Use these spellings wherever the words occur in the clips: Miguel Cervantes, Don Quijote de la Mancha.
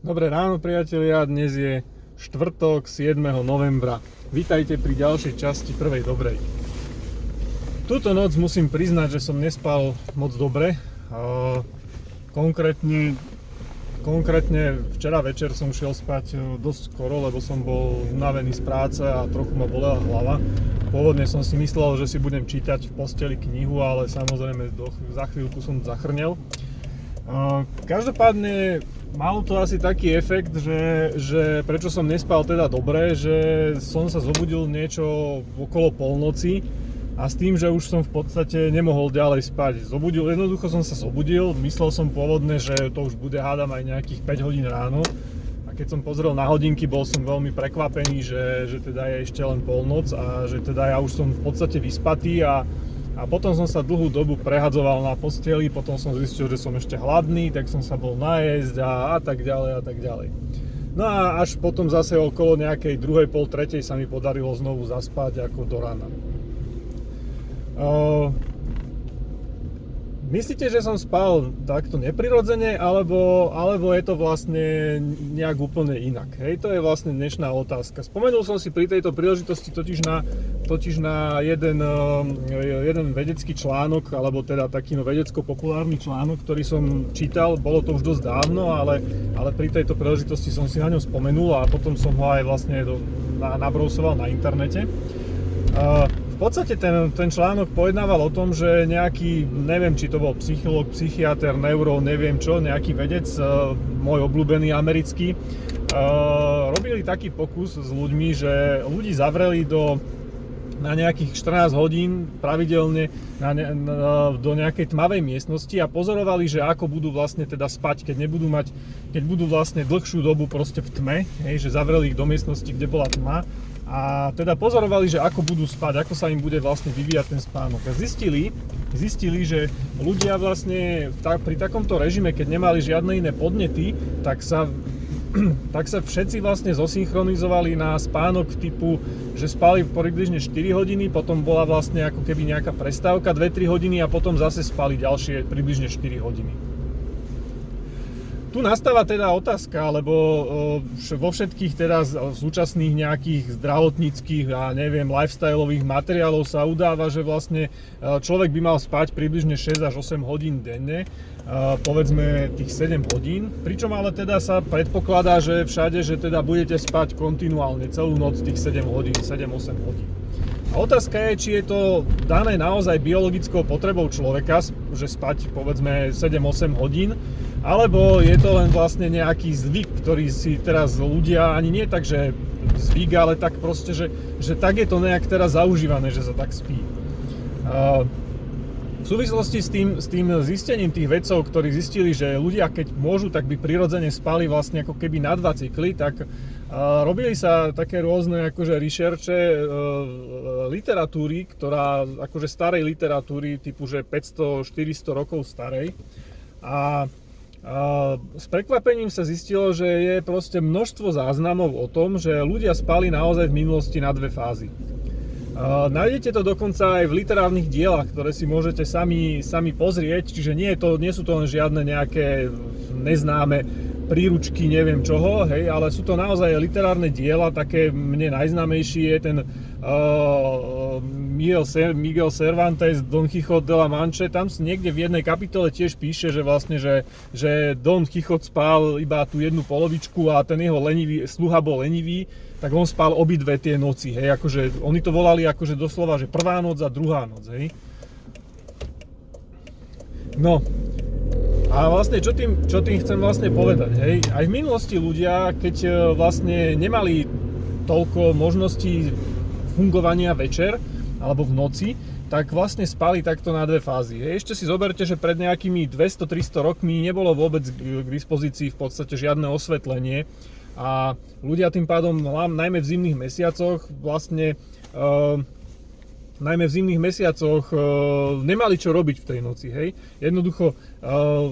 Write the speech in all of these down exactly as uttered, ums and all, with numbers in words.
Dobré ráno, priatelia, dnes je štvrtok siedmeho novembra. Vítajte pri ďalšej časti prvej dobrej. Túto noc musím priznať, že som nespal moc dobre. Konkrétne, konkrétne včera večer som šiel spať dosť skoro, lebo som bol unavený z práce a trochu ma bolela hlava. Pôvodne som si myslel, že si budem čítať v posteli knihu, ale samozrejme do, za chvíľku som zachrnel. Každopádne malo to asi taký efekt, že, že prečo som nespal teda dobre, že som sa zobudil niečo okolo polnoci a s tým, že už som v podstate nemohol ďalej spať. Zobudil, jednoducho som sa zobudil, myslel som pôvodne, že to už bude hádam aj nejakých päť hodín ráno a keď som pozrel na hodinky, bol som veľmi prekvapený, že, že teda je ešte len polnoc a že teda ja už som v podstate vyspatý a A potom som sa dlhú dobu prehadzoval na posteli, potom som zistil, že som ešte hladný, tak som sa bol najesť a, a tak ďalej a tak ďalej. No a až potom zase okolo nejakej druhej, pol tretej sa mi podarilo znovu zaspať ako do rána. Uh, myslíte, že som spal takto neprirodzene, alebo, alebo je to vlastne nejak úplne inak? Hej, to je vlastne dnešná otázka. Spomenul som si pri tejto príležitosti totiž na totiž na jeden, jeden vedecký článok, alebo teda taký no vedecko-populárny článok, ktorý som čítal, bolo to už dosť dávno, ale, ale pri tejto príležitosti som si na ňom spomenul a potom som ho aj vlastne do, na, nabrousoval na internete. A v podstate ten, ten článok pojednával o tom, že nejaký, neviem či to bol psychológ, psychiatr, neuro, neviem čo, nejaký vedec, môj obľúbený americký, robili taký pokus s ľuďmi, že ľudí zavreli do na nejakých štrnásť hodín pravidelne na ne, na, do nejakej tmavej miestnosti a pozorovali, že ako budú vlastne teda spať, keď nebudú mať, keď budú vlastne dlhšiu dobu proste v tme, hej, že zavreli ich do miestnosti, kde bola tma a teda pozorovali, že ako budú spať, ako sa im bude vlastne vyvíjať ten spánok. A zistili, zistili, že ľudia vlastne ta, pri takomto režime, keď nemali žiadne iné podnety, tak sa tak sa všetci vlastne zosynchronizovali na spánok typu, že spali približne štyri hodiny, potom bola vlastne ako keby nejaká prestávka dve až tri hodiny a potom zase spali ďalšie približne štyri hodiny. Tu nastáva teda otázka, lebo vo všetkých teda súčasných nejakých zdravotníckych a neviem lifestyleových materiálov sa udáva, že vlastne človek by mal spať približne šesť až osem hodín denne, povedzme tých sedem hodín, pričom ale teda sa predpokladá, že všade, že teda budete spať kontinuálne celú noc tých sedem hodín, sedem až osem hodín. A otázka je, či je to dané naozaj biologickou potrebou človeka, že spať povedzme sedem až osem hodín, alebo je to len vlastne nejaký zvyk, ktorý si teraz ľudia, ani nie tak, že zvyk, ale tak proste, že, že tak je to nejak teraz zaužívané, že sa tak spí. Uh, v súvislosti s tým, s tým zistením tých vedcov, ktorí zistili, že ľudia keď môžu, tak by prirodzene spali vlastne ako keby na dva cykly, tak robili sa také rôzne akože rešerče literatúry, ktorá akože starej literatúry typu že päťsto až štyristo rokov starej a, a s prekvapením sa zistilo, že je proste množstvo záznamov o tom, že ľudia spali naozaj v minulosti na dve fázy. Uh, nájdete to dokonca aj v literárnych dielach, ktoré si môžete sami, sami pozrieť, čiže nie, je to, nie sú to len žiadne nejaké neznáme príručky, neviem čoho, hej, ale sú to naozaj literárne diela, také mne najznámejší je ten uh, Miguel Cervantes, Don Quijote de la Mancha, tam niekde v jednej kapitole tiež píše, že vlastne, že, že Don Quijote spal iba tú jednu polovičku a ten jeho lenivý, sluha bol lenivý, tak on spal obidve tie noci, hej, akože oni to volali akože doslova, že prvá noc a druhá noc, hej. No, a vlastne čo tým, čo tým chcem vlastne povedať, hej, aj v minulosti ľudia, keď vlastne nemali toľko možností fungovania večer, alebo v noci, tak vlastne spali takto na dve fázy. Hej. Ešte si zoberte, že pred nejakými dvesto až tristo rokmi nebolo vôbec k dispozícii v podstate žiadne osvetlenie, a ľudia tým pádom, najmä v zimných mesiacoch, vlastne e, najmä v zimných mesiacoch e, nemali čo robiť v tej noci, hej. Jednoducho, e,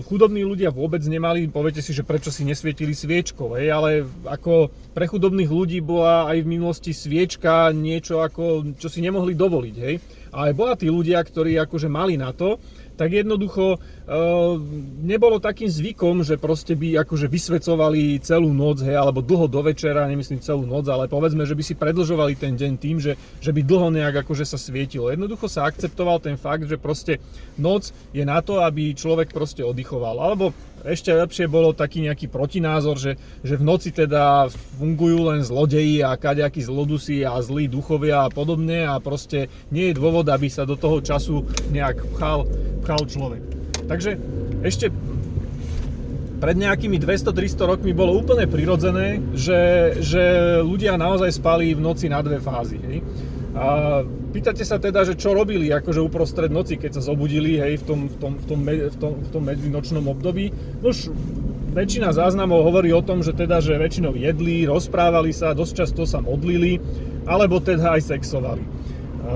chudobní ľudia vôbec nemali, poviete si, že prečo si nesvietili sviečkou, hej, ale ako pre chudobných ľudí bola aj v minulosti sviečka niečo, ako, čo si nemohli dovoliť, hej. Ale bohatí ľudia, ktorí akože mali na to, tak jednoducho nebolo takým zvykom, že proste by akože vysvecovali celú noc, hej, alebo dlho do večera, nemyslím celú noc, ale povedzme, že by si predlžovali ten deň tým, že, že by dlho nejak akože sa svietilo. Jednoducho sa akceptoval ten fakt, že proste noc je na to, aby človek proste oddychoval. Alebo ešte lepšie bolo taký nejaký protinázor, že, že v noci teda fungujú len zlodeji a kadejakí zlodusy a zlí duchovia a podobne a proste nie je dôvod, aby sa do toho času nejak pchal, pchal človek. Takže ešte pred nejakými dvesto tristo rokmi bolo úplne prirodzené, že, že ľudia naozaj spali v noci na dve fázy. Hej. A pýtate sa teda, že čo robili akože uprostred noci, keď sa zobudili, hej, v tom, v tom, v tom, v tom, v tom medzinočnom období. Nož, väčšina záznamov hovorí o tom, že teda, že väčšinou jedli, rozprávali sa, dosť často sa modlili, alebo teda aj sexovali. A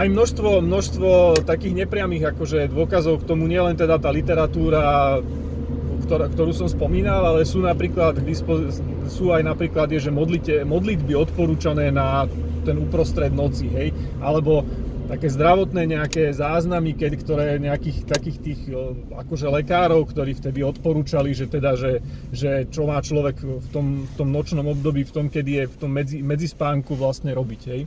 Aj množstvo, množstvo takých nepriamých akože dôkazov k tomu, nielen teda tá literatúra, ktorá, ktorú som spomínal, ale sú napríklad sú aj napríklad je, že modlite, modlitby odporúčané na ten uprostred noci, hej, alebo také zdravotné nejaké záznamy, keď, ktoré nejakých takých tých akože lekárov, ktorí vtedy odporúčali, že teda, že, že čo má človek v tom, v tom nočnom období, v tom, kedy je v tom medzi, medzispánku vlastne robiť, hej.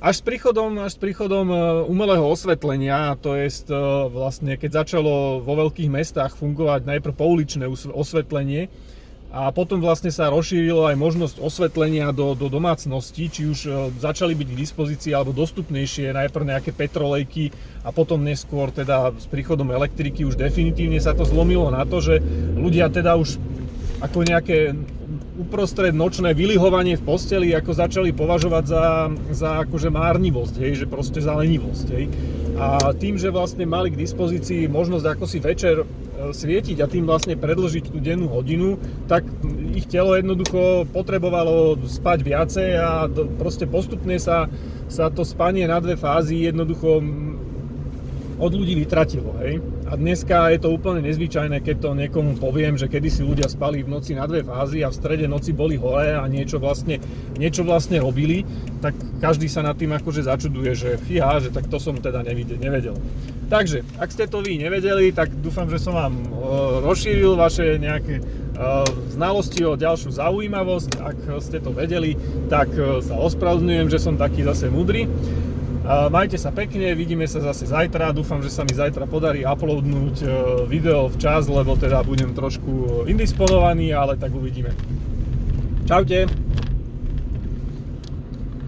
Až s príchodom, až s príchodom umelého osvetlenia, to je vlastne keď začalo vo veľkých mestách fungovať najprv pouličné osvetlenie a potom vlastne sa rozšírilo aj možnosť osvetlenia do, do domácnosti, či už začali byť k dispozícii alebo dostupnejšie najprv nejaké petrolejky a potom neskôr teda s príchodom elektriky už definitívne sa to zlomilo na to, že ľudia teda už ako nejaké uprostred nočné vylihovanie v posteli ako začali považovať za, za akože márnivosť, hej, že proste za lenivosť, hej. A tým, že vlastne mali k dispozícii možnosť ako si večer svietiť a tým vlastne predĺžiť tú dennú hodinu, tak ich telo jednoducho potrebovalo spať viacej a proste postupne sa, sa to spanie na dve fázy jednoducho od ľudí vytratilo, hej. A dneska je to úplne nezvyčajné, keď to niekomu poviem, že kedysi ľudia spali v noci na dve fázy a v strede noci boli hore a niečo vlastne, niečo vlastne robili, tak každý sa nad tým akože začuduje, že fíha, že tak to som teda nevedel. Takže, ak ste to vy nevedeli, tak dúfam, že som vám rozšíril vaše nejaké znalosti o ďalšiu zaujímavosť. Ak ste to vedeli, tak sa ospravedlňujem, že som taký zase múdry. Majte sa pekne, vidíme sa zase zajtra, dúfam, že sa mi zajtra podarí uploadnúť video včas, lebo teda budem trošku indisponovaný, ale tak uvidíme. Čaute!